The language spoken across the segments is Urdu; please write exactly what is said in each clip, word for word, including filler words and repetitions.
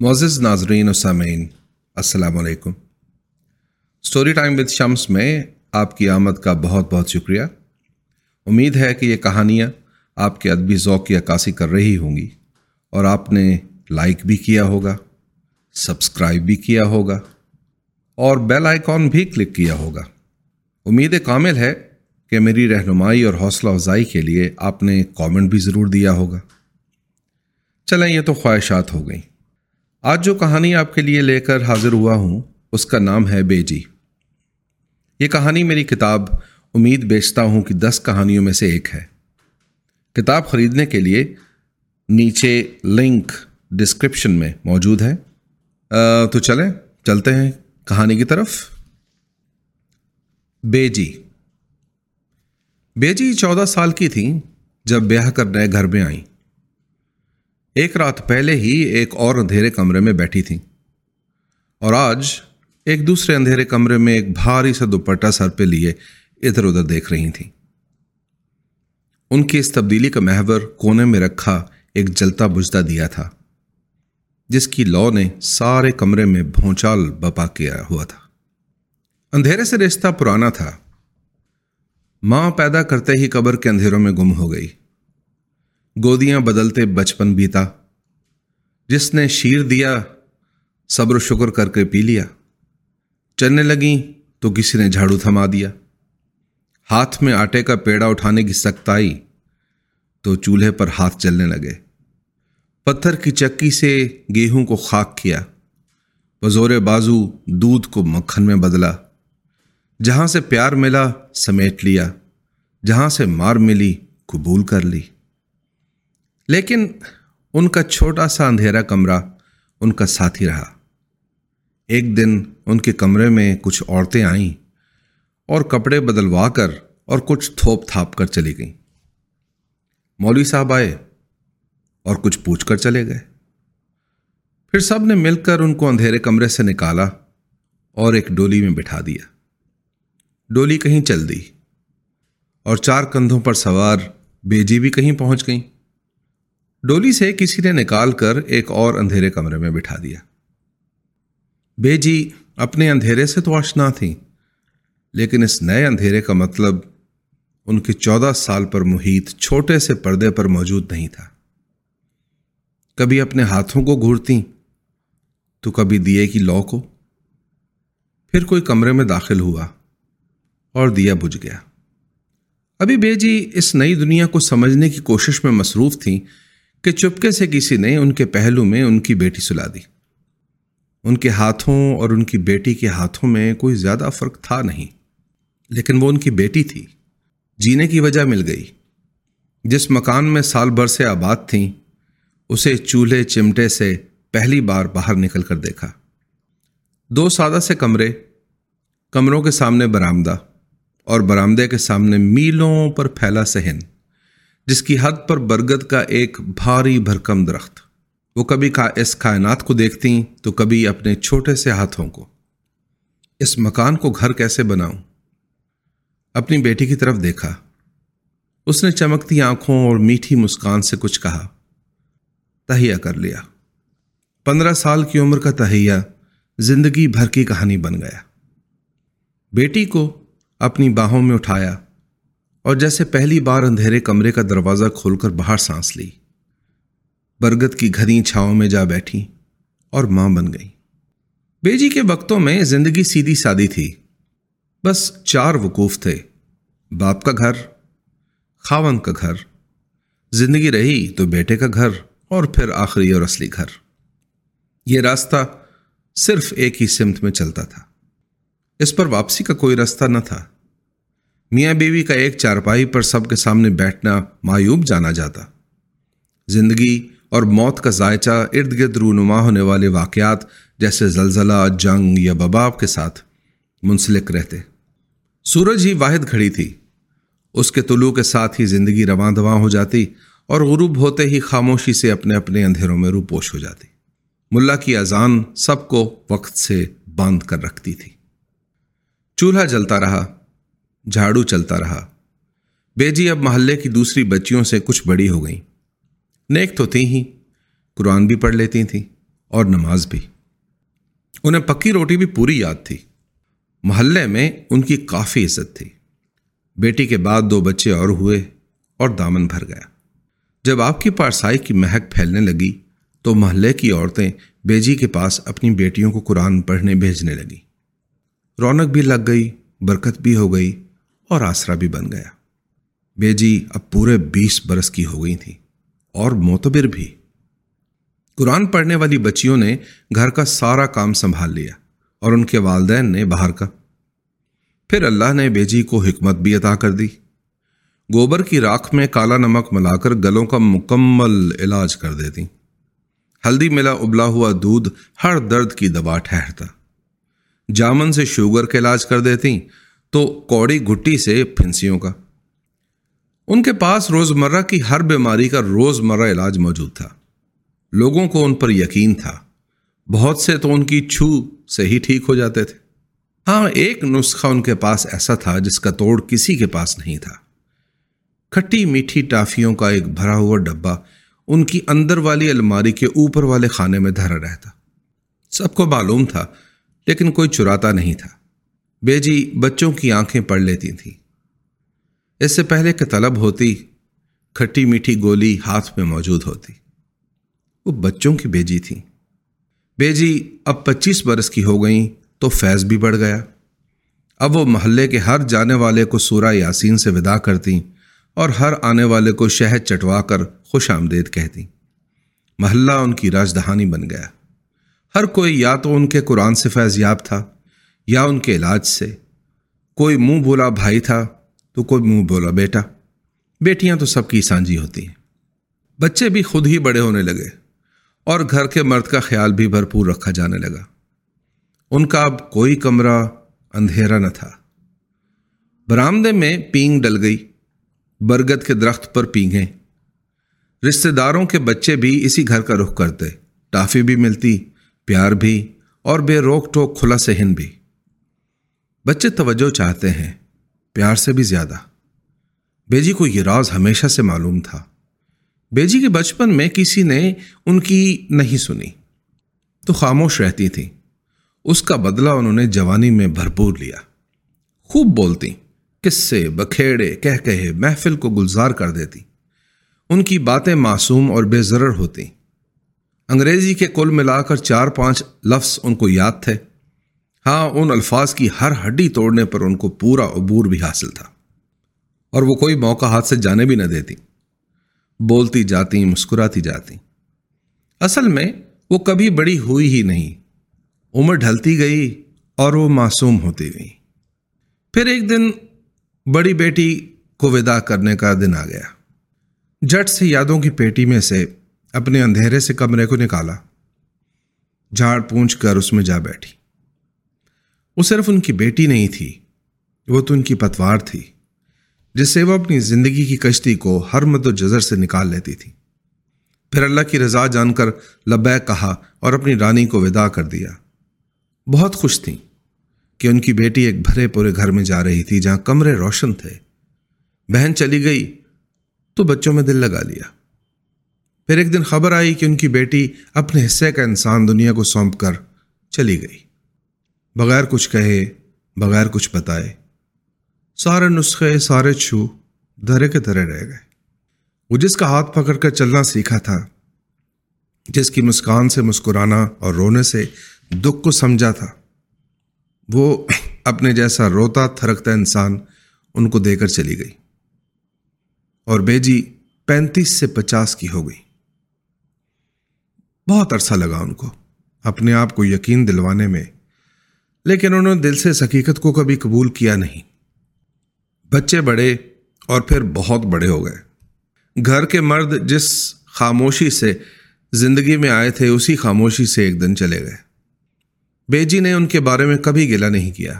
معزز ناظرین و سامعین، السلام علیکم۔ سٹوری ٹائم وتھ شمس میں آپ کی آمد کا بہت بہت شکریہ۔ امید ہے کہ یہ کہانیاں آپ کے ادبی ذوق کی عکاسی کر رہی ہوں گی، اور آپ نے لائک بھی کیا ہوگا، سبسکرائب بھی کیا ہوگا، اور بیل آئیکن بھی کلک کیا ہوگا۔ امید کامل ہے کہ میری رہنمائی اور حوصلہ افزائی کے لیے آپ نے کامنٹ بھی ضرور دیا ہوگا۔ چلیں، یہ تو خواہشات ہو گئیں۔ آج جو کہانی آپ کے لیے لے کر حاضر ہوا ہوں اس کا نام ہے بیجی۔ یہ کہانی میری کتاب امید بیچتا ہوں کہ دس کہانیوں میں سے ایک ہے۔ کتاب خریدنے کے لیے نیچے لنک ڈسکرپشن میں موجود ہے۔ آ, تو چلیں چلتے ہیں کہانی کی طرف۔ بیجی بیجی چودہ سال کی تھیں جب بیاہ کر نئے گھر میں آئیں۔ ایک رات پہلے ہی ایک اور اندھیرے کمرے میں بیٹھی تھیں، اور آج ایک دوسرے اندھیرے کمرے میں ایک بھاری سا دوپٹہ سر پہ لیے ادھر ادھر دیکھ رہی تھیں۔ ان کی اس تبدیلی کا محور کونے میں رکھا ایک جلتا بجھتا دیا تھا، جس کی لو نے سارے کمرے میں بھونچال بپا کیا ہوا تھا۔ اندھیرے سے رشتہ پرانا تھا۔ ماں پیدا کرتے ہی قبر کے اندھیروں میں گم ہو گئی۔ گودیاں بدلتے بچپن بیتا، جس نے شیر دیا صبر و شکر کر کے پی لیا۔ چلنے لگیں تو کسی نے جھاڑو تھما دیا۔ ہاتھ میں آٹے کا پیڑا اٹھانے کی سخت آئی تو چولہے پر ہاتھ چلنے لگے۔ پتھر کی چکی سے گیہوں کو خاک کیا، بزور بازو دودھ کو مکھن میں بدلا۔ جہاں سے پیار ملا سمیٹ لیا، جہاں سے مار ملی قبول کر لی۔ لیکن ان کا چھوٹا سا اندھیرا کمرہ ان کا ساتھی رہا۔ ایک دن ان کے کمرے میں کچھ عورتیں آئیں اور کپڑے بدلوا کر اور کچھ تھوپ تھاپ کر چلی گئیں۔ مولوی صاحب آئے اور کچھ پوچھ کر چلے گئے۔ پھر سب نے مل کر ان کو اندھیرے کمرے سے نکالا اور ایک ڈولی میں بٹھا دیا۔ ڈولی کہیں چل دی، اور چار کندھوں پر سوار بیجی بھی کہیں پہنچ گئیں۔ ڈولی سے کسی نے نکال کر ایک اور اندھیرے کمرے میں بٹھا دیا۔ بیجی اپنے اندھیرے سے تو آشنا تھیں، لیکن اس نئے اندھیرے کا مطلب ان کے چودہ سال پر محیط چھوٹے سے پردے پر موجود نہیں تھا۔ کبھی اپنے ہاتھوں کو گھورتیں تو کبھی دیے کی لو کو۔ پھر کوئی کمرے میں داخل ہوا اور دیا بجھ گیا۔ ابھی بیجی اس نئی دنیا کو سمجھنے کی کوشش میں مصروف تھیں کہ چپکے سے کسی نے ان کے پہلو میں ان کی بیٹی سلا دی۔ ان کے ہاتھوں اور ان کی بیٹی کے ہاتھوں میں کوئی زیادہ فرق تھا نہیں، لیکن وہ ان کی بیٹی تھی۔ جینے کی وجہ مل گئی۔ جس مکان میں سال بھر سے آباد تھیں، اسے چولہے چمٹے سے پہلی بار باہر نکل کر دیکھا۔ دو سادہ سے کمرے، کمروں کے سامنے برآمدہ، اور برآمدے کے سامنے میلوں پر پھیلا صحن، جس کی حد پر برگد کا ایک بھاری بھرکم درخت۔ وہ کبھی اس کائنات کو دیکھتیں تو کبھی اپنے چھوٹے سے ہاتھوں کو۔ اس مکان کو گھر کیسے بناؤں؟ اپنی بیٹی کی طرف دیکھا۔ اس نے چمکتی آنکھوں اور میٹھی مسکان سے کچھ کہا۔ تہیہ کر لیا۔ پندرہ سال کی عمر کا تہیہ زندگی بھر کی کہانی بن گیا۔ بیٹی کو اپنی باہوں میں اٹھایا اور جیسے پہلی بار اندھیرے کمرے کا دروازہ کھول کر باہر سانس لی۔ برگد کی گھنی چھاؤں میں جا بیٹھی اور ماں بن گئی۔ بیجی کے وقتوں میں زندگی سیدھی سادی تھی۔ بس چار وقوف تھے: باپ کا گھر، خاوند کا گھر، زندگی رہی تو بیٹے کا گھر، اور پھر آخری اور اصلی گھر۔ یہ راستہ صرف ایک ہی سمت میں چلتا تھا۔ اس پر واپسی کا کوئی راستہ نہ تھا۔ میاں بیوی کا ایک چارپائی پر سب کے سامنے بیٹھنا معیوب جانا جاتا۔ زندگی اور موت کا ذائچہ ارد گرد رونما ہونے والے واقعات جیسے زلزلہ، جنگ یا وبا کے ساتھ منسلک رہتے۔ سورج ہی واحد گھڑی تھی۔ اس کے طلوع کے ساتھ ہی زندگی رواں دواں ہو جاتی، اور غروب ہوتے ہی خاموشی سے اپنے اپنے اندھیروں میں روپوش ہو جاتی۔ ملا کی اذان سب کو وقت سے باندھ کر رکھتی تھی۔ چولہا جلتا رہا، جھاڑو چلتا رہا۔ بیجی اب محلے کی دوسری بچیوں سے کچھ بڑی ہو گئیں۔ نیک تو تھیں ہی، قرآن بھی پڑھ لیتی تھیں، اور نماز بھی۔ انہیں پکی روٹی بھی پوری یاد تھی، محلے میں ان کی کافی عزت تھی۔ بیٹی کے بعد دو بچے اور ہوئے اور دامن بھر گیا۔ جب آپ کی پارسائی کی مہک پھیلنے لگی تو محلے کی عورتیں بیجی کے پاس اپنی بیٹیوں کو قرآن پڑھنے بھیجنے لگیں۔ رونق بھی لگ گئی، برکت بھی ہو گئی اور آسرا بھی بن گیا۔ بیجی اب پورے بیس برس کی ہو گئی تھی اور معتبر بھی۔ قرآن پڑھنے والی بچیوں نے گھر کا سارا کام سنبھال لیا اور ان کے والدین نے باہر کا۔ پھر اللہ نے بیجی کو حکمت بھی عطا کر دی۔ گوبر کی راکھ میں کالا نمک ملا کر گلوں کا مکمل علاج کر دیتی۔ ہلدی ملا ابلا ہوا دودھ ہر درد کی دوا ٹھہرتا۔ جامن سے شوگر کا علاج کر دیتی تو کوڑی گھٹی سے پھنسیوں کا۔ ان کے پاس روزمرہ کی ہر بیماری کا روزمرہ علاج موجود تھا۔ لوگوں کو ان پر یقین تھا، بہت سے تو ان کی چھو سے ہی ٹھیک ہو جاتے تھے۔ ہاں، ایک نسخہ ان کے پاس ایسا تھا جس کا توڑ کسی کے پاس نہیں تھا۔ کھٹی میٹھی ٹافیوں کا ایک بھرا ہوا ڈبہ ان کی اندر والی الماری کے اوپر والے خانے میں دھرا رہتا۔ سب کو معلوم تھا لیکن کوئی چراتا نہیں تھا۔ بیجی بچوں کی آنکھیں پڑھ لیتی تھیں۔ اس سے پہلے کہ طلب ہوتی، کھٹی میٹھی گولی ہاتھ میں موجود ہوتی۔ وہ بچوں کی بیجی تھیں۔ بیجی اب پچیس برس کی ہو گئیں تو فیض بھی بڑھ گیا۔ اب وہ محلے کے ہر جانے والے کو سورہ یاسین سے ودا کرتیں اور ہر آنے والے کو شہد چٹوا کر خوش آمدید کہتی۔ محلہ ان کی راجدھانی بن گیا۔ ہر کوئی یا تو ان کے قرآن سے فیض یاب تھا یا ان کے علاج سے۔ کوئی منہ بولا بھائی تھا تو کوئی منہ بولا بیٹا۔ بیٹیاں تو سب کی سانجھی ہوتی ہیں۔ بچے بھی خود ہی بڑے ہونے لگے اور گھر کے مرد کا خیال بھی بھرپور رکھا جانے لگا۔ ان کا اب کوئی کمرہ اندھیرا نہ تھا۔ برآمدے میں پینگ ڈل گئی، برگد کے درخت پر پینگیں۔ رشتہ داروں کے بچے بھی اسی گھر کا رخ کرتے، ٹافی بھی ملتی، پیار بھی اور بے روک ٹوک کھلا سہن بھی۔ بچے توجہ چاہتے ہیں، پیار سے بھی زیادہ۔ بیجی کو یہ راز ہمیشہ سے معلوم تھا۔ بیجی کے بچپن میں کسی نے ان کی نہیں سنی تو خاموش رہتی تھی۔ اس کا بدلہ انہوں نے جوانی میں بھرپور لیا۔ خوب بولتی، قصے بکھیڑے، کہہ کہے محفل کو گلزار کر دیتی۔ ان کی باتیں معصوم اور بے ضرر ہوتی۔ انگریزی کے کل ملا کر چار پانچ لفظ ان کو یاد تھے۔ ہاں، ان الفاظ کی ہر ہڈی توڑنے پر ان کو پورا عبور بھی حاصل تھا اور وہ کوئی موقع ہاتھ سے جانے بھی نہ دیتی۔ بولتی جاتی، مسکراتی جاتی۔ اصل میں وہ کبھی بڑی ہوئی ہی نہیں۔ عمر ڈھلتی گئی اور وہ معصوم ہوتی گئی۔ پھر ایک دن بڑی بیٹی کو ودا کرنے کا دن آ گیا۔ جھٹ سے یادوں کی پیٹی میں سے اپنے اندھیرے سے کمرے کو نکالا، جھاڑ پونچھ کر اس میں جا بیٹھی۔ وہ صرف ان کی بیٹی نہیں تھی، وہ تو ان کی پتوار تھی جس سے وہ اپنی زندگی کی کشتی کو ہر مد و جزر سے نکال لیتی تھی۔ پھر اللہ کی رضا جان کر لبیک کہا اور اپنی رانی کو ودا کر دیا۔ بہت خوش تھیں کہ ان کی بیٹی ایک بھرے پورے گھر میں جا رہی تھی جہاں کمرے روشن تھے۔ بہن چلی گئی تو بچوں میں دل لگا لیا۔ پھر ایک دن خبر آئی کہ ان کی بیٹی اپنے حصے کا انسان دنیا کو سونپ کر چلی گئی، بغیر کچھ کہے، بغیر کچھ بتائے۔ سارے نسخے، سارے چھو دھرے کے دھرے رہ گئے۔ وہ جس کا ہاتھ پکڑ کر چلنا سیکھا تھا، جس کی مسکان سے مسکرانا اور رونے سے دکھ کو سمجھا تھا، وہ اپنے جیسا روتا تھرکتا انسان ان کو دے کر چلی گئی۔ اور بیجی پینتیس سے پچاس کی ہو گئی۔ بہت عرصہ لگا ان کو اپنے آپ کو یقین دلوانے میں، لیکن انہوں نے دل سے اس حقیقت کو کبھی قبول کیا نہیں۔ بچے بڑے اور پھر بہت بڑے ہو گئے۔ گھر کے مرد جس خاموشی سے زندگی میں آئے تھے اسی خاموشی سے ایک دن چلے گئے۔ بیجی نے ان کے بارے میں کبھی گلہ نہیں کیا۔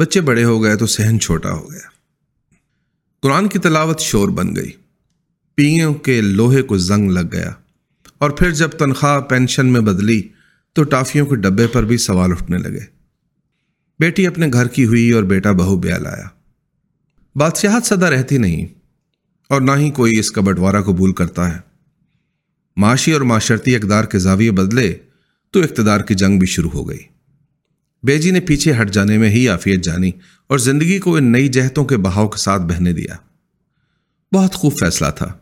بچے بڑے ہو گئے تو صحن چھوٹا ہو گیا۔ قرآن کی تلاوت شور بن گئی، پینگوں کے لوہے کو زنگ لگ گیا۔ اور پھر جب تنخواہ پینشن میں بدلی تو ٹافیوں کے ڈبے پر بھی سوال اٹھنے لگے۔ بیٹی اپنے گھر کی ہوئی اور بیٹا بہو بیال آیا۔ بادشاہت سدا رہتی نہیں اور نہ ہی کوئی اس کا بٹوارا قبول کرتا ہے۔ معاشی اور معاشرتی اقدار کے زاویے بدلے تو اقتدار کی جنگ بھی شروع ہو گئی۔ بیجی نے پیچھے ہٹ جانے میں ہی عافیت جانی اور زندگی کو ان نئی جہتوں کے بہاؤ کے ساتھ بہنے دیا۔ بہت خوب فیصلہ تھا۔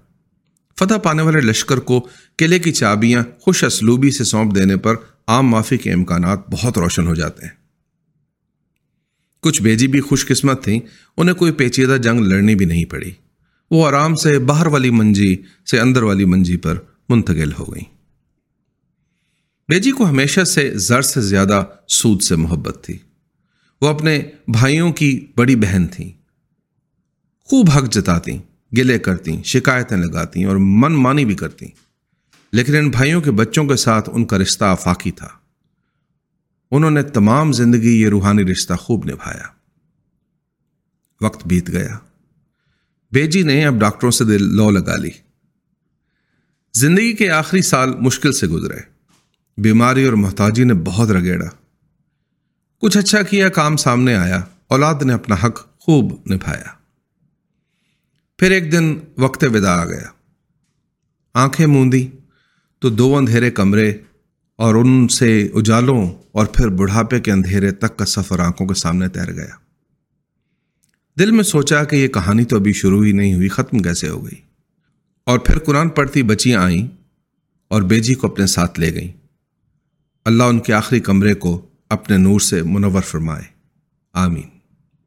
فتح پانے والے لشکر کو قلعے کی چابیاں خوش اسلوبی سے سونپ دینے پر عام معافی کے امکانات بہت روشن ہو جاتے ہیں۔ کچھ بیجی بھی خوش قسمت تھیں، انہیں کوئی پیچیدہ جنگ لڑنی بھی نہیں پڑی، وہ آرام سے باہر والی منجی سے اندر والی منجی پر منتقل ہو گئیں۔ بیجی کو ہمیشہ سے زر سے زیادہ سود سے محبت تھی، وہ اپنے بھائیوں کی بڑی بہن تھیں، خوب حق جتاتیں، گلے کرتیں، شکایتیں لگاتیں اور من مانی بھی کرتیں، لیکن ان بھائیوں کے بچوں کے ساتھ ان کا رشتہ آفاقی تھا۔ انہوں نے تمام زندگی یہ روحانی رشتہ خوب نبھایا۔ وقت بیت گیا، بیجی نے اب ڈاکٹروں سے دل لو لگا لی۔ زندگی کے آخری سال مشکل سے گزرے، بیماری اور محتاجی نے بہت رگیڑا۔ کچھ اچھا کیا، کام سامنے آیا، اولاد نے اپنا حق خوب نبھایا۔ پھر ایک دن وقت ودا آ گیا۔ آنکھیں موندی تو دو اندھیرے کمرے اور ان سے اجالوں اور پھر بڑھاپے کے اندھیرے تک کا سفر آنکھوں کے سامنے تیر گیا۔ دل میں سوچا کہ یہ کہانی تو ابھی شروع ہی نہیں ہوئی، ختم کیسے ہو گئی؟ اور پھر قرآن پڑھتی بچیاں آئیں اور بیجی کو اپنے ساتھ لے گئیں۔ اللہ ان کے آخری کمرے کو اپنے نور سے منور فرمائے، آمین۔